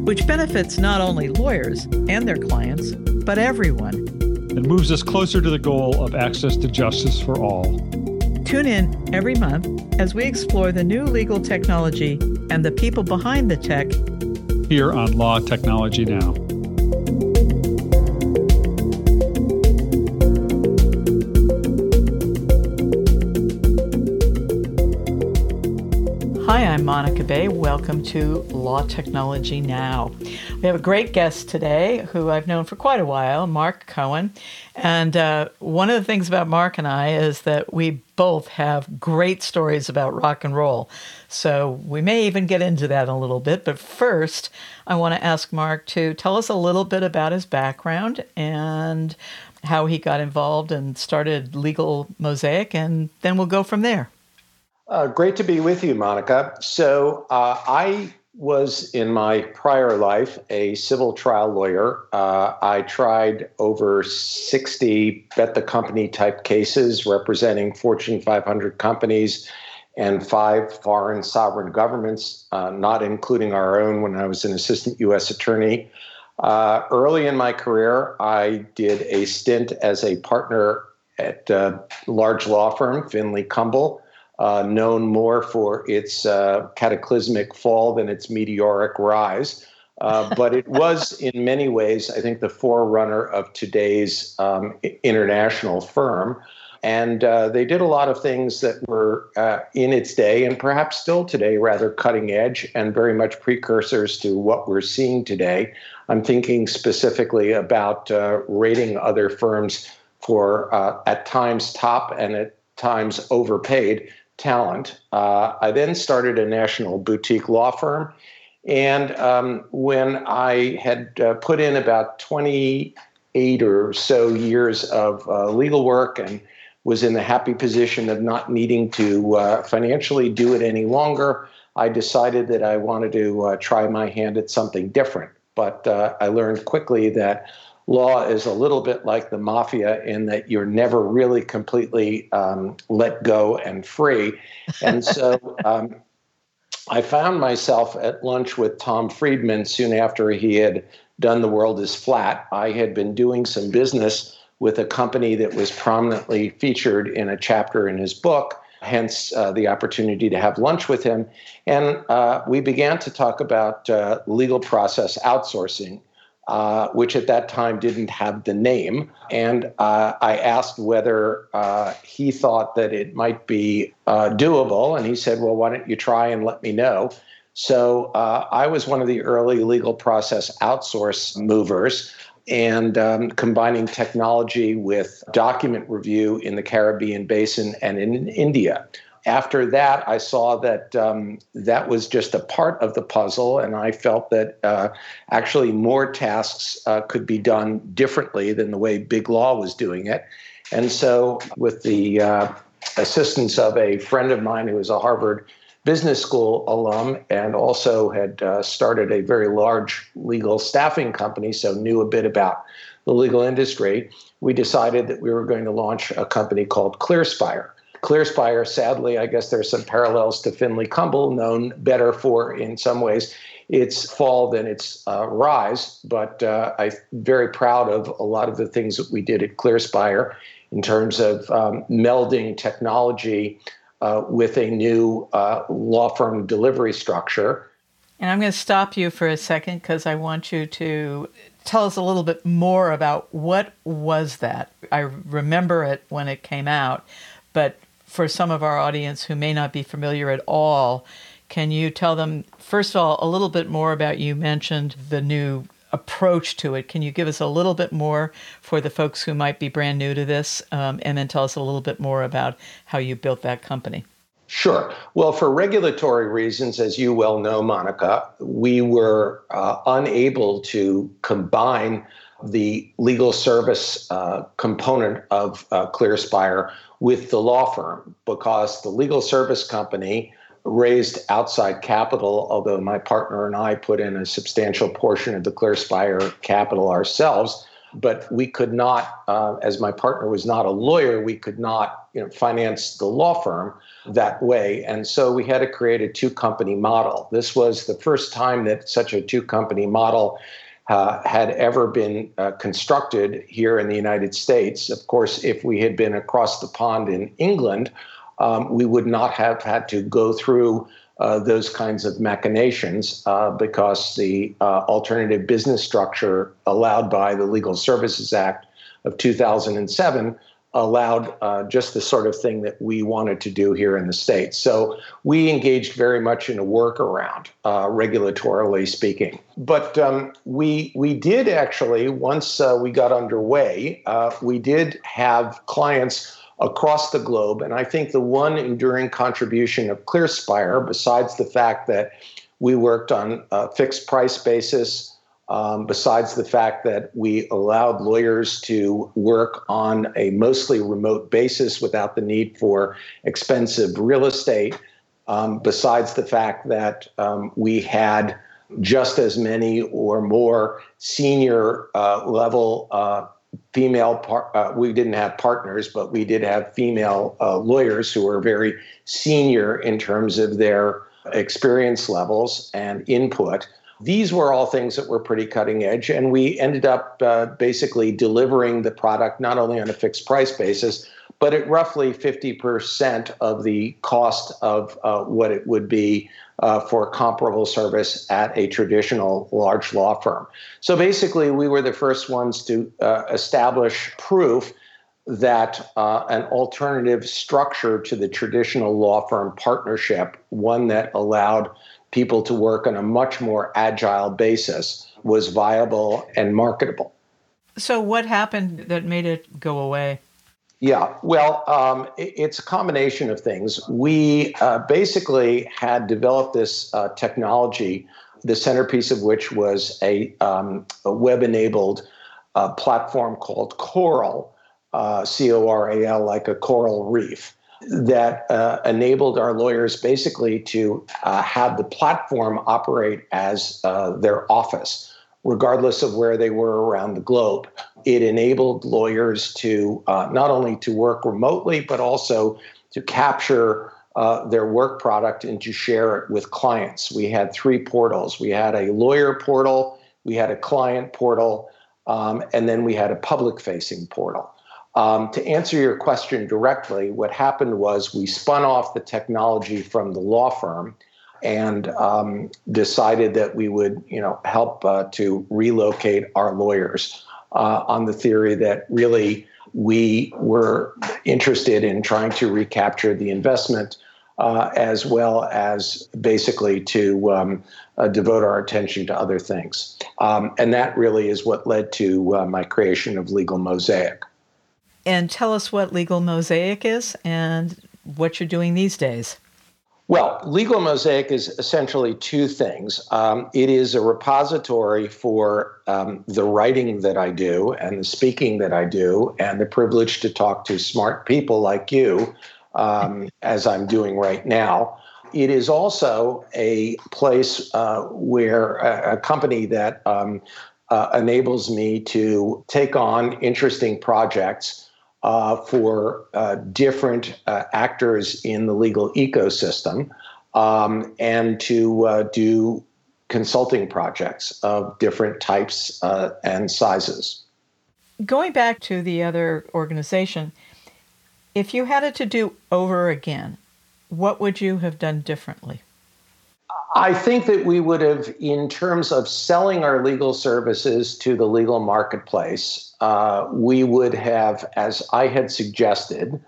Which benefits not only lawyers and their clients, but everyone. And moves us closer to the goal of access to justice for all. Tune in every month as we explore the new legal technology and the people behind the tech here on Law Technology Now. Hi, I'm Monica Bay. Welcome to Law Technology Now. We have a great guest today who I've known for quite a while, Mark Cohen. And one of the things about Mark and I is that we both have great stories about rock and roll. So we may even get into that in a little bit. But first, I want to ask Mark to tell us a little bit about his background and how he got involved and started Legal Mosaic. And then we'll go from there. Great to be with you, Monica. So I was, in my prior life, a civil trial lawyer. I tried over 60 bet-the-company type cases representing Fortune 500 companies and 5 foreign sovereign governments, not including our own when I was an assistant U.S. attorney. Early in my career, I did a stint as a partner at a large law firm, Finley-Cumble, known more for its cataclysmic fall than its meteoric rise. But it was, in many ways, I think, the forerunner of today's international firm. And they did a lot of things that were in its day, and perhaps still today, rather cutting edge and very much precursors to what we're seeing today. I'm thinking specifically about rating other firms for, at times, top and at times overpaid talent. I then started a national boutique law firm. And when I had put in about 28 or so years of legal work and was in the happy position of not needing to financially do it any longer, I decided that I wanted to try my hand at something different. But I learned quickly that law is a little bit like the mafia in that you're never really completely let go and free. And so I found myself at lunch with Tom Friedman soon after he had done The World is Flat. I had been doing some business with a company that was prominently featured in a chapter in his book, hence the opportunity to have lunch with him. And we began to talk about legal process outsourcing, which at that time didn't have the name. And I asked whether he thought that it might be doable. And he said, well, why don't you try and let me know? So I was one of the early legal process outsource movers and combining technology with document review in the Caribbean Basin and in India. After that, I saw that that was just a part of the puzzle, and I felt that actually more tasks could be done differently than the way big law was doing it. And so with the assistance of a friend of mine who was a Harvard Business School alum and also had started a very large legal staffing company, so knew a bit about the legal industry, we decided that we were going to launch a company called ClearSpire. ClearSpire, sadly, I guess there's some parallels to Finley-Cumble, known better for, in some ways, its fall than its rise. But I'm very proud of a lot of the things that we did at ClearSpire in terms of melding technology with a new law firm delivery structure. And I'm going to stop you for a second because I want you to tell us a little bit more about what was that. I remember it when it came out, but for some of our audience who may not be familiar at all, can you tell them, first of all, a little bit more about, you mentioned the new approach to it. Can you give us a little bit more for the folks who might be brand new to this? And then tell us a little bit more about how you built that company. Sure. Well, for regulatory reasons, as you well know, Monica, we were unable to combine the legal service component of ClearSpire with the law firm because the legal service company raised outside capital, although my partner and I put in a substantial portion of the ClearSpire capital ourselves. But we could not, as my partner was not a lawyer, we could not finance the law firm that way. And so we had to create a two-company model. This was the first time that such a two-company model had ever been constructed here in the United States. Of course, if we had been across the pond in England, we would not have had to go through those kinds of machinations because the alternative business structure allowed by the Legal Services Act of 2007 allowed just the sort of thing that we wanted to do here in the States. So we engaged very much in a workaround, regulatorily speaking. But we did actually, once we got underway, we did have clients across the globe. And I think the one enduring contribution of ClearSpire, besides the fact that we worked on a fixed price basis, besides the fact that we allowed lawyers to work on a mostly remote basis without the need for expensive real estate, besides the fact that we had just as many or more senior level we didn't have partners, but we did have female lawyers who were very senior in terms of their experience levels and input. These were all things that were pretty cutting edge, and we ended up basically delivering the product not only on a fixed price basis, but at roughly 50% of the cost of what it would be for comparable service at a traditional large law firm. So basically, we were the first ones to establish proof that an alternative structure to the traditional law firm partnership, one that allowed people to work on a much more agile basis, was viable and marketable. So what happened that made it go away? Yeah, well, it's a combination of things. We basically had developed this technology, the centerpiece of which was a web-enabled platform called Coral, C-O-R-A-L, like a coral reef, that enabled our lawyers basically to have the platform operate as their office, regardless of where they were around the globe. It enabled lawyers to not only to work remotely, but also to capture their work product and to share it with clients. We had three portals. We had a lawyer portal, we had a client portal, and then we had a public-facing portal. To answer your question directly, what happened was we spun off the technology from the law firm and decided that we would help to relocate our lawyers on the theory that really we were interested in trying to recapture the investment as well as basically to devote our attention to other things. And that really is what led to my creation of Legal Mosaic. And tell us what Legal Mosaic is and what you're doing these days. Well, Legal Mosaic is essentially two things. It is a repository for the writing that I do and the speaking that I do and the privilege to talk to smart people like you, as I'm doing right now. It is also a place where a company that enables me to take on interesting projects for different actors in the legal ecosystem and to do consulting projects of different types and sizes. Going back to the other organization, if you had it to do over again, what would you have done differently? I think that we would have, in terms of selling our legal services to the legal marketplace, we would have, as I had suggested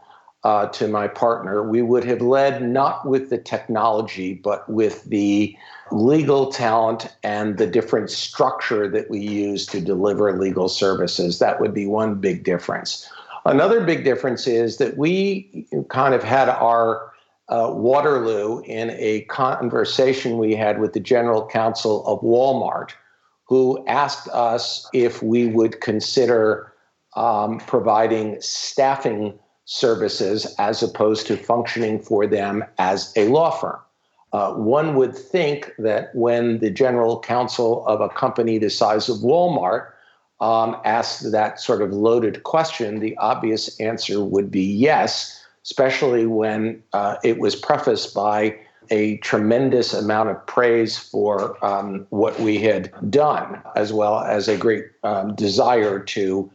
to my partner, we would have led not with the technology, but with the legal talent and the different structure that we use to deliver legal services. That would be one big difference. Another big difference is that we kind of had our Waterloo in a conversation we had with the general counsel of Walmart, who asked us if we would consider providing staffing services as opposed to functioning for them as a law firm. One would think that when the general counsel of a company the size of Walmart asked that sort of loaded question, the obvious answer would be yes, especially when it was prefaced by a tremendous amount of praise for what we had done, as well as a great desire to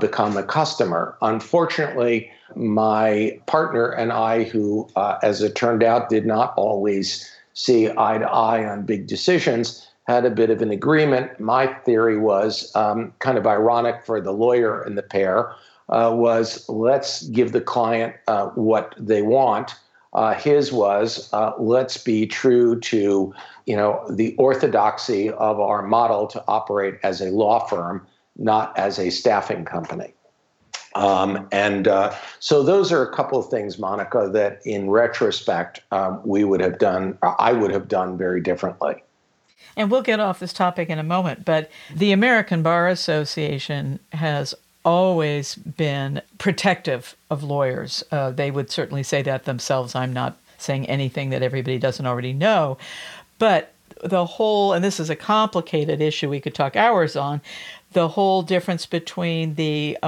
become a customer. Unfortunately, my partner and I, who, as it turned out, did not always see eye to eye on big decisions, had a bit of an agreement. My theory was kind of ironic for the lawyer and the pair, was let's give the client what they want. His was, let's be true to, the orthodoxy of our model to operate as a law firm, not as a staffing company. So those are a couple of things, Monica, that in retrospect, we would have done, or I would have done very differently. And we'll get off this topic in a moment, but the American Bar Association has always been protective of lawyers. They would certainly say that themselves. I'm not saying anything that everybody doesn't already know. But the whole, and this is a complicated issue we could talk hours on, the whole difference between the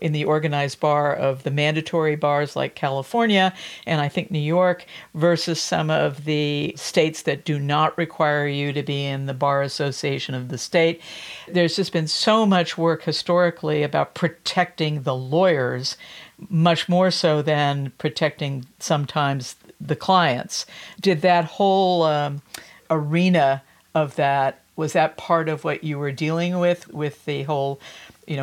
in the organized bar of the mandatory bars like California and I think New York versus some of the states that do not require you to be in the bar association of the state. There's just been so much work historically about protecting the lawyers, much more so than protecting sometimes the clients. Did that whole arena of that, was that part of what you were dealing with the whole,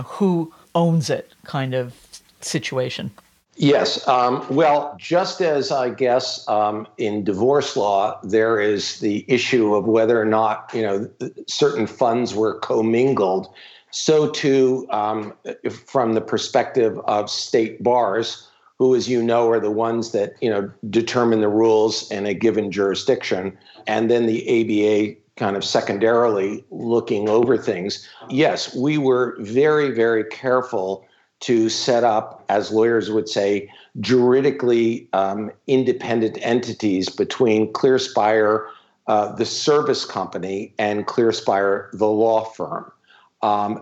who owns it kind of situation? Yes. Well, just as I guess in divorce law, there is the issue of whether or not, certain funds were commingled. So too, from the perspective of state bars, who, as you know, are the ones that, determine the rules in a given jurisdiction, and then the ABA kind of secondarily looking over things. Yes, we were very, very careful to set up, as lawyers would say, juridically independent entities between ClearSpire, the service company, and ClearSpire, the law firm.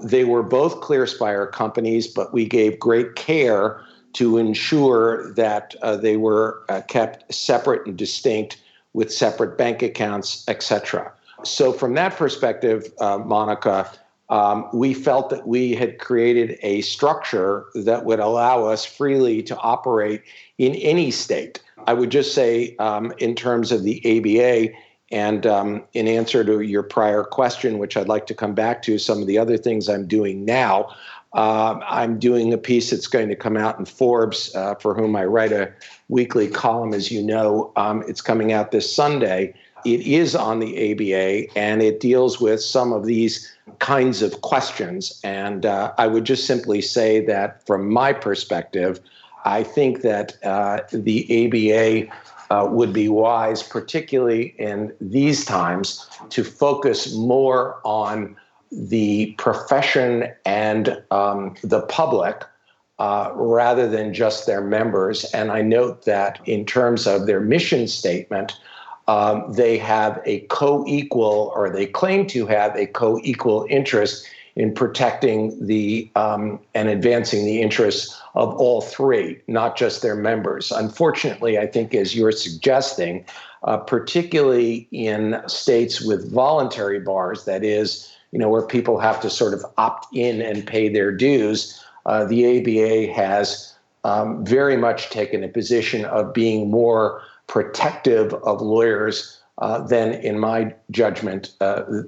They were both ClearSpire companies, but we gave great care to ensure that they were kept separate and distinct with separate bank accounts, et cetera. So from that perspective, Monica, we felt that we had created a structure that would allow us freely to operate in any state. I would just say in terms of the ABA and in answer to your prior question, which I'd like to come back to, some of the other things I'm doing now, I'm doing a piece that's going to come out in Forbes, for whom I write a weekly column, as you know. It's coming out this Sunday. It is on the ABA, and it deals with some of these kinds of questions. And I would just simply say that from my perspective, I think that the ABA would be wise, particularly in these times, to focus more on the profession and the public rather than just their members. And I note that in terms of their mission statement, they have a co-equal, or they claim to have a co-equal interest in protecting the and advancing the interests of all three, not just their members. Unfortunately, I think, as you're suggesting, particularly in states with voluntary bars, that is, where people have to sort of opt in and pay their dues, the ABA has very much taken a position of being more protective of lawyers than, in my judgment,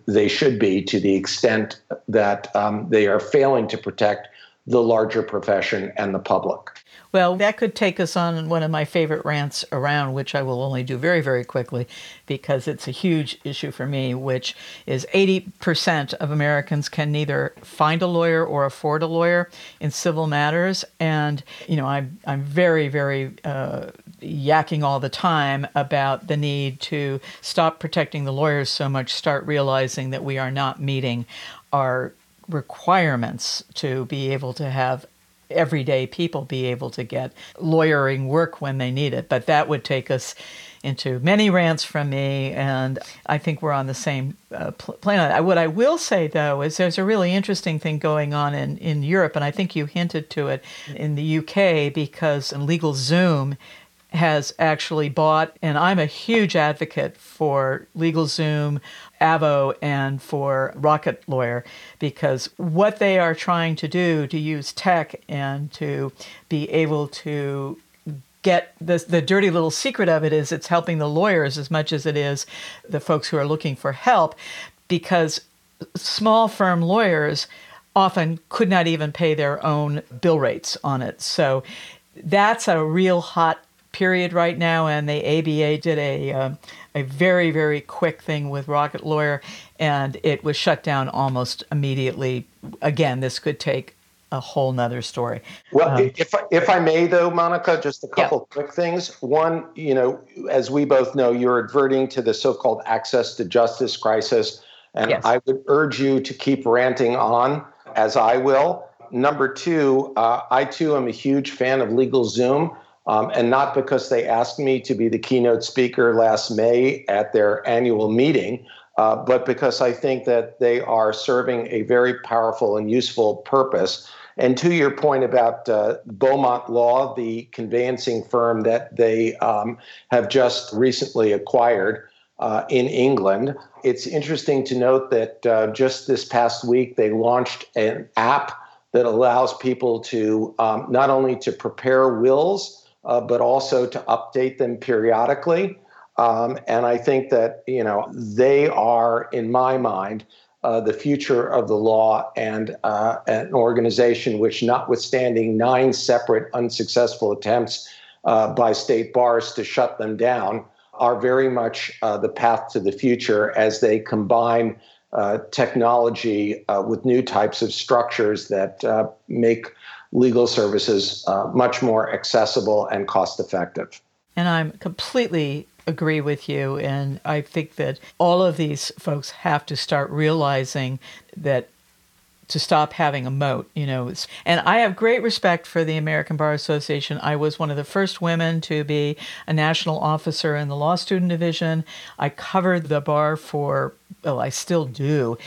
they should be, to the extent that they are failing to protect the larger profession and the public. Well, that could take us on one of my favorite rants around, which I will only do very, very quickly, because it's a huge issue for me, which is 80% of Americans can neither find a lawyer or afford a lawyer in civil matters. And, I'm very, very yakking all the time about the need to stop protecting the lawyers so much, start realizing that we are not meeting our requirements to be able to have everyday people be able to get lawyering work when they need it. But that would take us into many rants from me, and I think we're on the same plane. What I will say, though, is there's a really interesting thing going on in Europe, and I think you hinted to it in the UK, because LegalZoom has actually bought, and I'm a huge advocate for LegalZoom, Avvo, and for Rocket Lawyer, because what they are trying to do to use tech and to be able to get the dirty little secret of it is it's helping the lawyers as much as it is the folks who are looking for help, because small firm lawyers often could not even pay their own bill rates on it. So that's a real hot period right now, and the ABA did a very, very quick thing with Rocket Lawyer, and it was shut down almost immediately. Again, this could take a whole nother story. Well, if I may, though, Monica, just a couple quick things. One, you know, as we both know, you're adverting to the so-called access to justice crisis, and I would urge you to keep ranting on, as I will. Number two, I too am a huge fan of LegalZoom. And not because they asked me to be the keynote speaker last May at their annual meeting, but because I think that they are serving a very powerful and useful purpose. And to your point about Beaumont Law, the conveyancing firm that they have just recently acquired in England, it's interesting to note that just this past week they launched an app that allows people to not only to prepare wills, but also to update them periodically. And I think that, you know, they are, in my mind, the future of the law, and an organization which, notwithstanding 9 separate unsuccessful attempts by state bars to shut them down, are very much the path to the future as they combine technology with new types of structures that make legal services much more accessible and cost effective. And I'm completely agree with you. And I think that all of these folks have to start realizing that to stop having a moat, you know. And I have great respect for the American Bar Association. I was one of the first women to be a national officer in the law student division. I covered the bar for, well, I still do.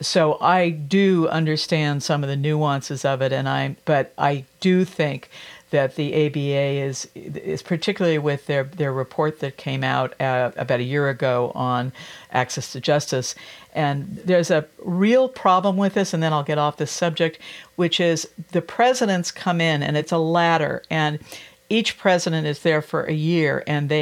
So I do understand some of the nuances of it, but I do think that the ABA is particularly with their report that came out about a year ago on access to justice. And there's a real problem with this, and then I'll get off this subject, which is the presidents come in, and it's a ladder, and each president is there for a year, and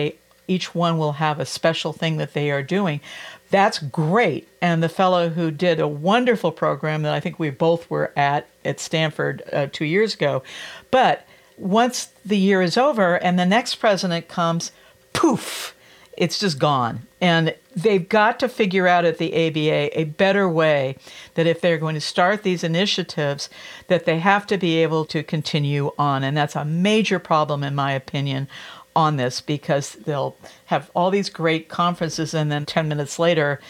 each one will have a special thing that they are doing. That's great. And the fellow who did a wonderful program that I think we both were at Stanford 2 years ago, but once the year is over and the next president comes, poof, it's just gone. And they've got to figure out at the ABA a better way that if they're going to start these initiatives, that they have to be able to continue on. And that's a major problem, in my opinion, on this, because they'll have all these great conferences and then 10 minutes later,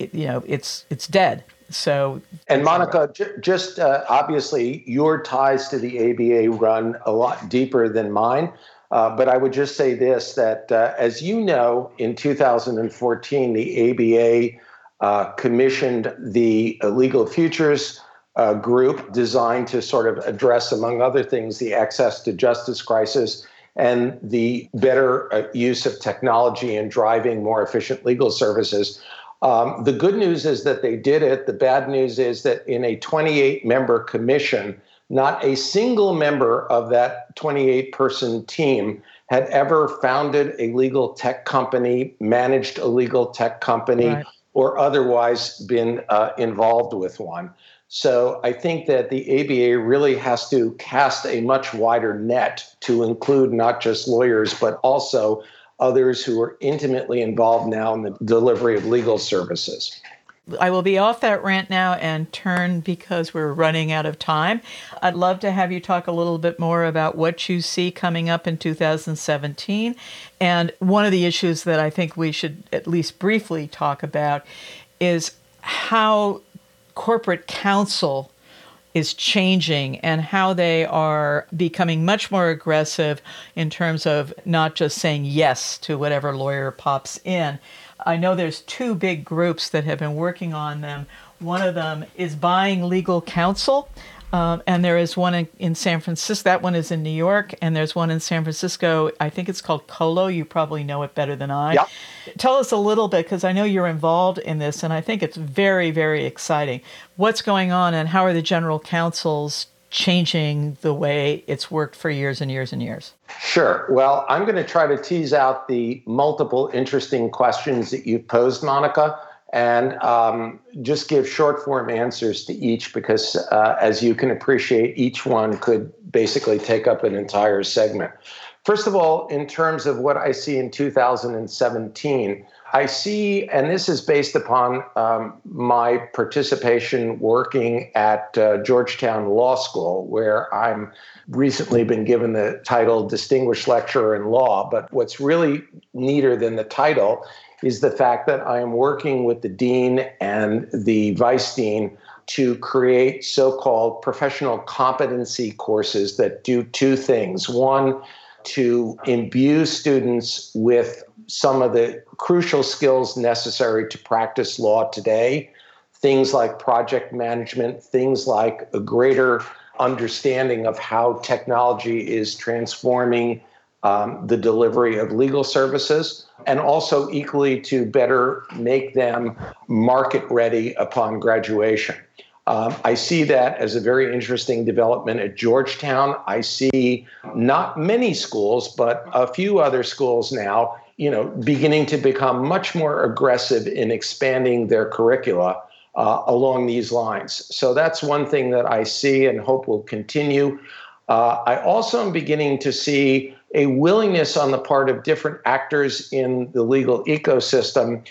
it's dead. So, and Monica, just obviously your ties to the ABA run a lot deeper than mine. But I would just say this, that as you know, in 2014, the ABA commissioned the Legal Futures group designed to sort of address, among other things, the access to justice crisis and the better use of technology in driving more efficient legal services. The good news is that they did it. The bad news is that in a 28-member commission, not a single member of that 28-person team had ever founded a legal tech company, managed a legal tech company, or otherwise been involved with one. So I think that the ABA really has to cast a much wider net to include not just lawyers, but also others who are intimately involved now in the delivery of legal services. I will be off that rant now and turn because we're running out of time. I'd love to have you talk a little bit more about what you see coming up in 2017. And one of the issues that I think we should at least briefly talk about is how corporate counsel is changing and how they are becoming much more aggressive in terms of not just saying yes to whatever lawyer pops in. I know there's two big groups that have been working on them. One of them is buying legal counsel, and there is one in San Francisco. That one is in New York, and there's one in San Francisco. I think it's called Colo. You probably know it better than I. Yep. Tell us a little bit, because I know you're involved in this, and I think it's very, very exciting. What's going on, and how are the general counsels changing the way it's worked for years and years and years? Sure. Well, I'm going to try to tease out the multiple interesting questions that you've posed, Monica, and just give short form answers to each because, as you can appreciate, each one could basically take up an entire segment. First of all, in terms of what I see in 2017, I see, and this is based upon my participation working at Georgetown Law School, where I'm recently been given the title Distinguished Lecturer in Law. But what's really neater than the title is the fact that I am working with the dean and the vice dean to create so-called professional competency courses that do two things. One, to imbue students with some of the crucial skills necessary to practice law today, things like project management, things like a greater understanding of how technology is transforming the delivery of legal services, and also equally to better make them market ready upon graduation. I see that as a very interesting development at Georgetown. I see not many schools, but a few other schools now, beginning to become much more aggressive in expanding their curricula along these lines. So that's one thing that I see and hope will continue. I also am beginning to see a willingness on the part of different actors in the legal ecosystem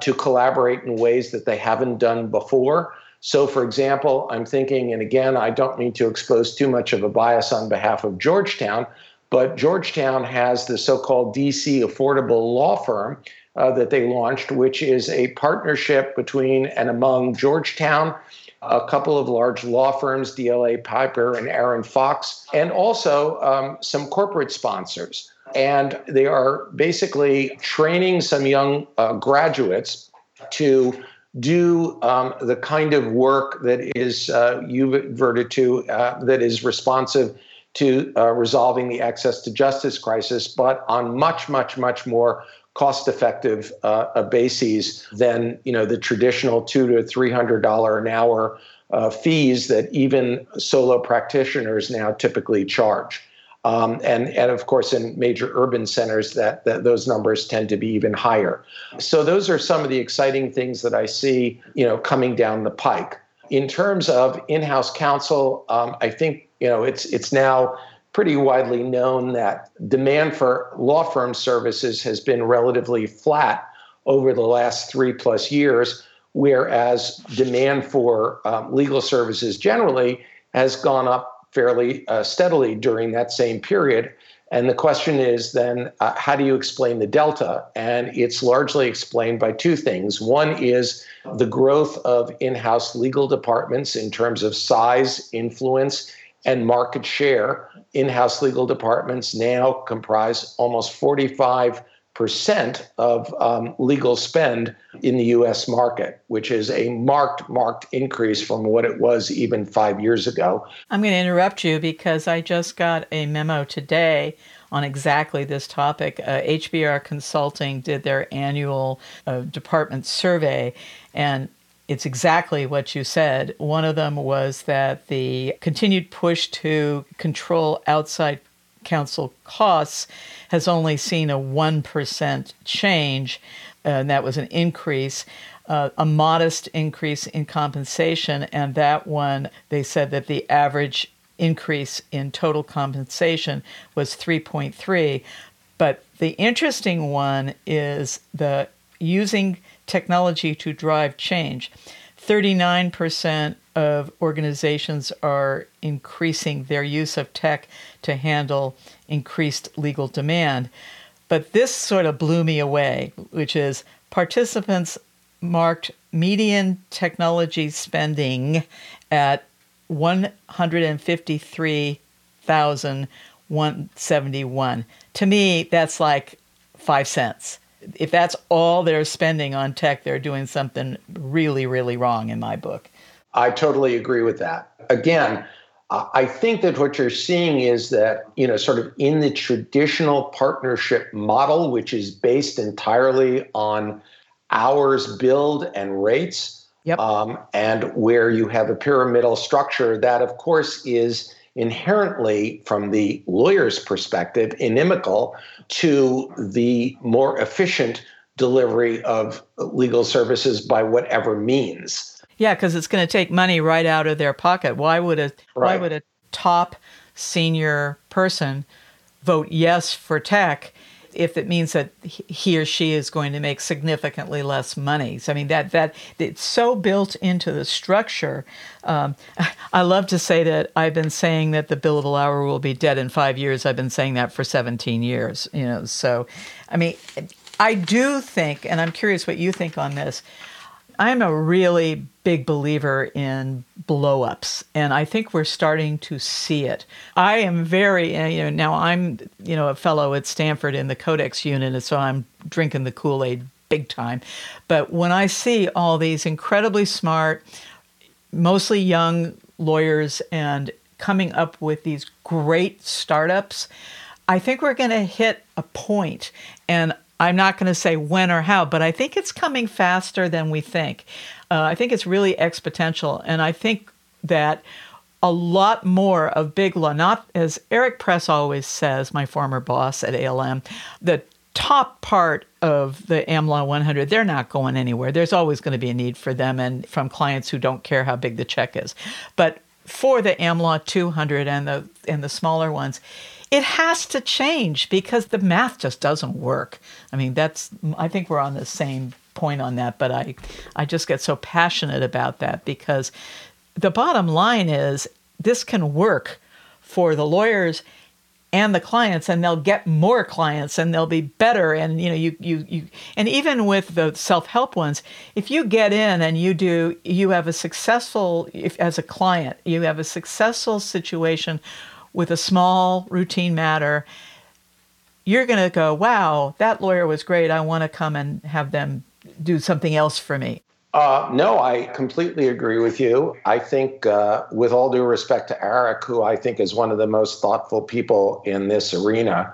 to collaborate in ways that they haven't done before. So, for example, I'm thinking, and again, I don't mean to expose too much of a bias on behalf of Georgetown, but Georgetown has the so-called DC Affordable Law Firm that they launched, which is a partnership between and among Georgetown, a couple of large law firms, D.L.A. Piper and Aaron Fox, and also some corporate sponsors. And they are basically training some young graduates to do the kind of work that is, you've adverted to, that is responsive to resolving the access to justice crisis, but on much, much, much more cost-effective bases than the traditional $200 to $300 an hour fees that even solo practitioners now typically charge. And of course, in major urban centers, that those numbers tend to be even higher. So those are some of the exciting things that I see, coming down the pike. In terms of in-house counsel, I think it's now pretty widely known that demand for law firm services has been relatively flat over the last 3+ years, whereas demand for legal services generally has gone up fairly steadily during that same period. And the question is then, how do you explain the delta? And it's largely explained by two things. One is the growth of in-house legal departments in terms of size, influence, and market share. In-house legal departments now comprise almost 45% of legal spend in the U.S. market, which is a marked increase from what it was even 5 years ago. I'm going to interrupt you because I just got a memo today on exactly this topic. HBR Consulting did their annual department survey, and it's exactly what you said. One of them was that the continued push to control outside counsel costs has only seen a 1% change, and that was an increase, a modest increase in compensation. And that one, they said that the average increase in total compensation was 3.3. But the interesting one is the using technology to drive change. 39% of organizations are increasing their use of tech to handle increased legal demand. But this sort of blew me away, which is participants marked median technology spending at $153,171. To me, that's like 5 cents. If that's all they're spending on tech, they're doing something really, really wrong in my book. I totally agree with that. Again, I think that what you're seeing is that, you know, sort of in the traditional partnership model, which is based entirely on hours billed and rates, yep. And where you have a pyramidal structure, that, of course, is inherently, from the lawyer's perspective, inimical to the more efficient delivery of legal services by whatever means. Yeah, because it's going to take money right out of their pocket. Why would a top senior person vote yes for tech if it means that he or she is going to make significantly less money? So, I mean, that it's so built into the structure. I love to say that I've been saying that the billable hour will be dead in 5 years. I've been saying that for 17 years, you know. So, I mean, I do think, and I'm curious what you think on this, I'm a really big believer in blow-ups, and I think we're starting to see it. I am very, now I'm, a fellow at Stanford in the Codex unit, and so I'm drinking the Kool-Aid big time. But when I see all these incredibly smart, mostly young lawyers and coming up with these great startups, I think we're going to hit a point, and I'm not going to say when or how, but I think it's coming faster than we think. I think it's really exponential. And I think that a lot more of big law, not as Eric Press always says, my former boss at ALM, the top part of the AmLaw 100, they're not going anywhere. There's always going to be a need for them and from clients who don't care how big the check is. But for the AmLaw 200 and the smaller ones, it has to change because the math just doesn't work. I mean, I think we're on the same point on that, but I just get so passionate about that because the bottom line is this can work for the lawyers and the clients, and they'll get more clients and they'll be better. And, you and even with the self-help ones, if you get in and you have a successful situation with a small routine matter, you're going to go, wow, that lawyer was great. I want to come and have them do something else for me. No, I completely agree with you. I think with all due respect to Eric, who I think is one of the most thoughtful people in this arena,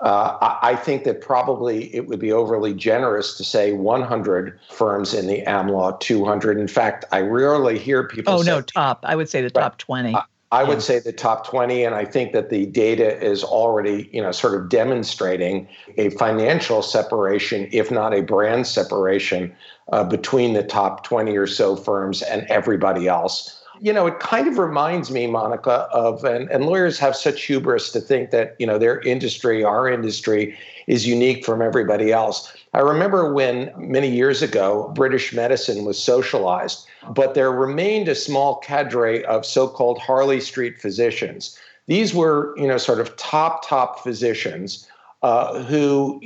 I think that probably it would be overly generous to say 100 firms in the AmLaw 200. In fact, I rarely hear people say... Oh, no, top. I would say the top 20. I would say the top 20, and I think that the data is already, sort of demonstrating a financial separation, if not a brand separation, between the top 20 or so firms and everybody else. It kind of reminds me, Monica, of, and lawyers have such hubris to think that, their industry, our industry, is unique from everybody else. I remember when many years ago, British medicine was socialized, but there remained a small cadre of so-called Harley Street physicians. These were, sort of top physicians who,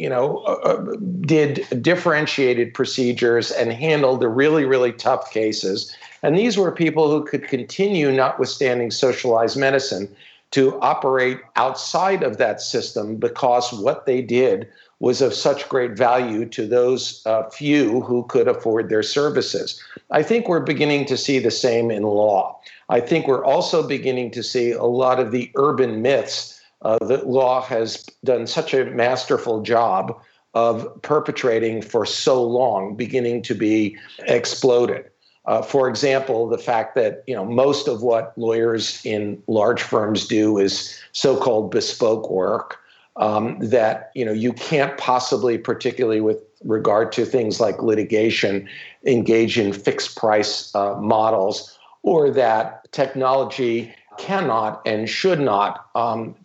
did differentiated procedures and handled the really, really tough cases. And these were people who could continue, notwithstanding socialized medicine, to operate outside of that system because what they did was of such great value to those few who could afford their services. I think we're beginning to see the same in law. I think we're also beginning to see a lot of the urban myths that law has done such a masterful job of perpetrating for so long, beginning to be exploded. For example, the fact that most of what lawyers in large firms do is so-called bespoke work, that you can't possibly, particularly with regard to things like litigation, engage in fixed price models, or that technology cannot and should not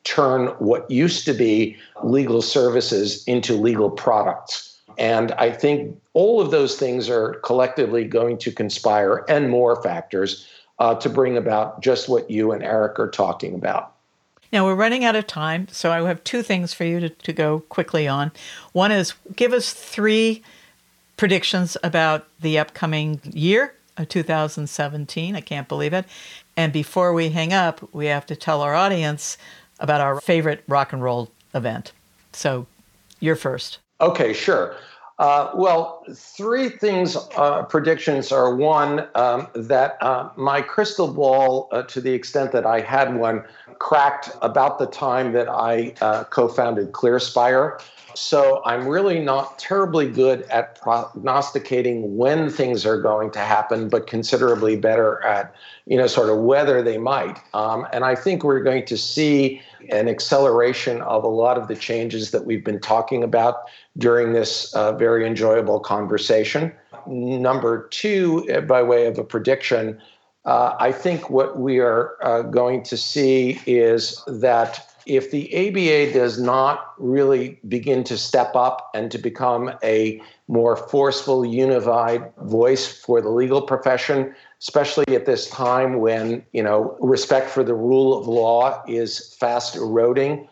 turn what used to be legal services into legal products. And I think all of those things are collectively going to conspire, and more factors, to bring about just what you and Eric are talking about. Now, we're running out of time, so I have two things for you to go quickly on. One is, give us three predictions about the upcoming year of 2017. I can't believe it. And before we hang up, we have to tell our audience about our favorite rock and roll event. So you're first. Okay, sure. Well, three things, predictions are, one, that my crystal ball, to the extent that I had one, cracked about the time that I co-founded ClearSpire. So I'm really not terribly good at prognosticating when things are going to happen, but considerably better at, sort of whether they might. And I think we're going to see an acceleration of a lot of the changes that we've been talking about during this very enjoyable conversation. Number two, by way of a prediction, I think what we are going to see is that if the ABA does not really begin to step up and to become a more forceful, unified voice for the legal profession, especially at this time when, respect for the rule of law is fast eroding,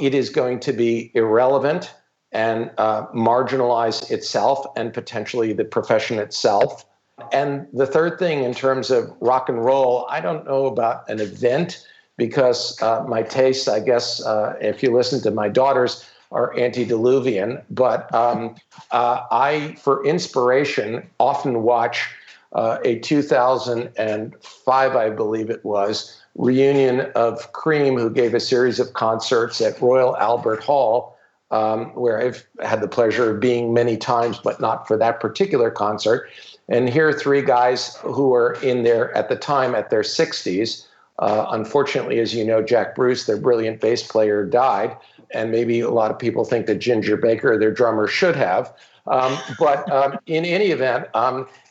it is going to be irrelevant and marginalize itself and potentially the profession itself. And the third thing, in terms of rock and roll, I don't know about an event, because my tastes, I guess, if you listen to my daughters, are antediluvian. But I, for inspiration, often watch a 2005, I believe it was, reunion of Cream, who gave a series of concerts at Royal Albert Hall, where I've had the pleasure of being many times, but not for that particular concert. And here are three guys who were in there at the time at their 60s. Unfortunately, as you know, Jack Bruce, their brilliant bass player, died. And maybe a lot of people think that Ginger Baker, their drummer, should have. But in any event,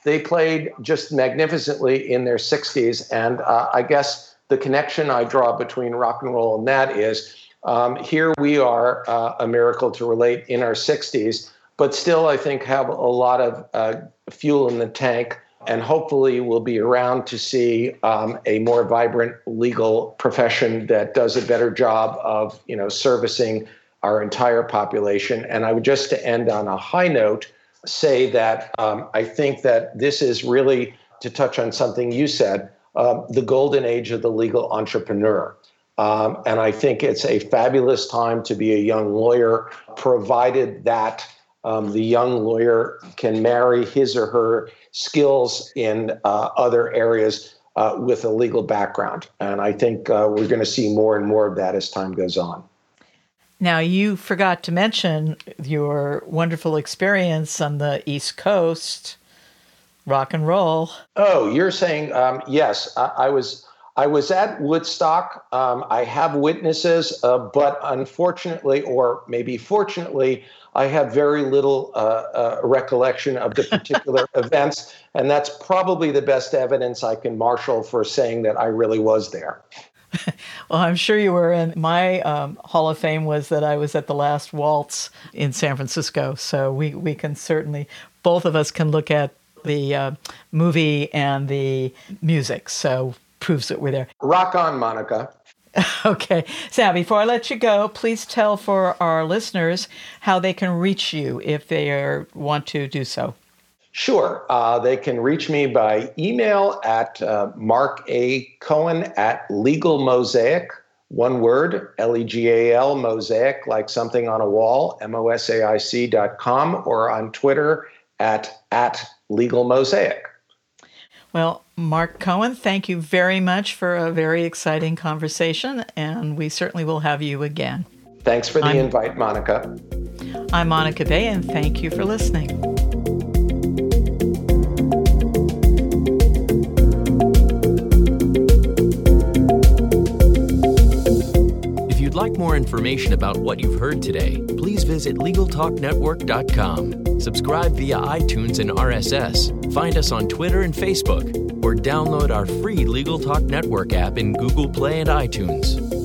they played just magnificently in their 60s. And I guess the connection I draw between rock and roll and that is, here we are, a miracle to relate, in our 60s, but still, I think, have a lot of fuel in the tank. And hopefully we'll be around to see a more vibrant legal profession that does a better job of, servicing our entire population. And I would just, to end on a high note, say that I think that this is really, to touch on something you said, the golden age of the legal entrepreneur. And I think it's a fabulous time to be a young lawyer, provided that the young lawyer can marry his or her skills in other areas with a legal background. And I think we're going to see more and more of that as time goes on. Now, you forgot to mention your wonderful experience on the East Coast, rock and roll. Oh, you're saying, yes, I was at Woodstock. I have witnesses, but unfortunately, or maybe fortunately, I have very little recollection of the particular events, and that's probably the best evidence I can marshal for saying that I really was there. Well, I'm sure you were. And my Hall of Fame was that I was at The Last Waltz in San Francisco. So we can certainly, both of us can look at the movie and the music. So proves that we're there. Rock on, Monica. Okay. Now, before I let you go, please tell for our listeners how they can reach you if they want to do so. Sure. They can reach me by email at markacohen@legalmosaic, one word, Legal Mosaic, like something on a wall, mosaic.com, or on Twitter at legalmosaic. Well, Mark Cohen, thank you very much for a very exciting conversation, and we certainly will have you again. Thanks for the invite, Monica. I'm Monica Bay, and thank you for listening. If you'd like more information about what you've heard today, please visit LegalTalkNetwork.com. Subscribe via iTunes and RSS, find us on Twitter and Facebook, or download our free Legal Talk Network app in Google Play and iTunes.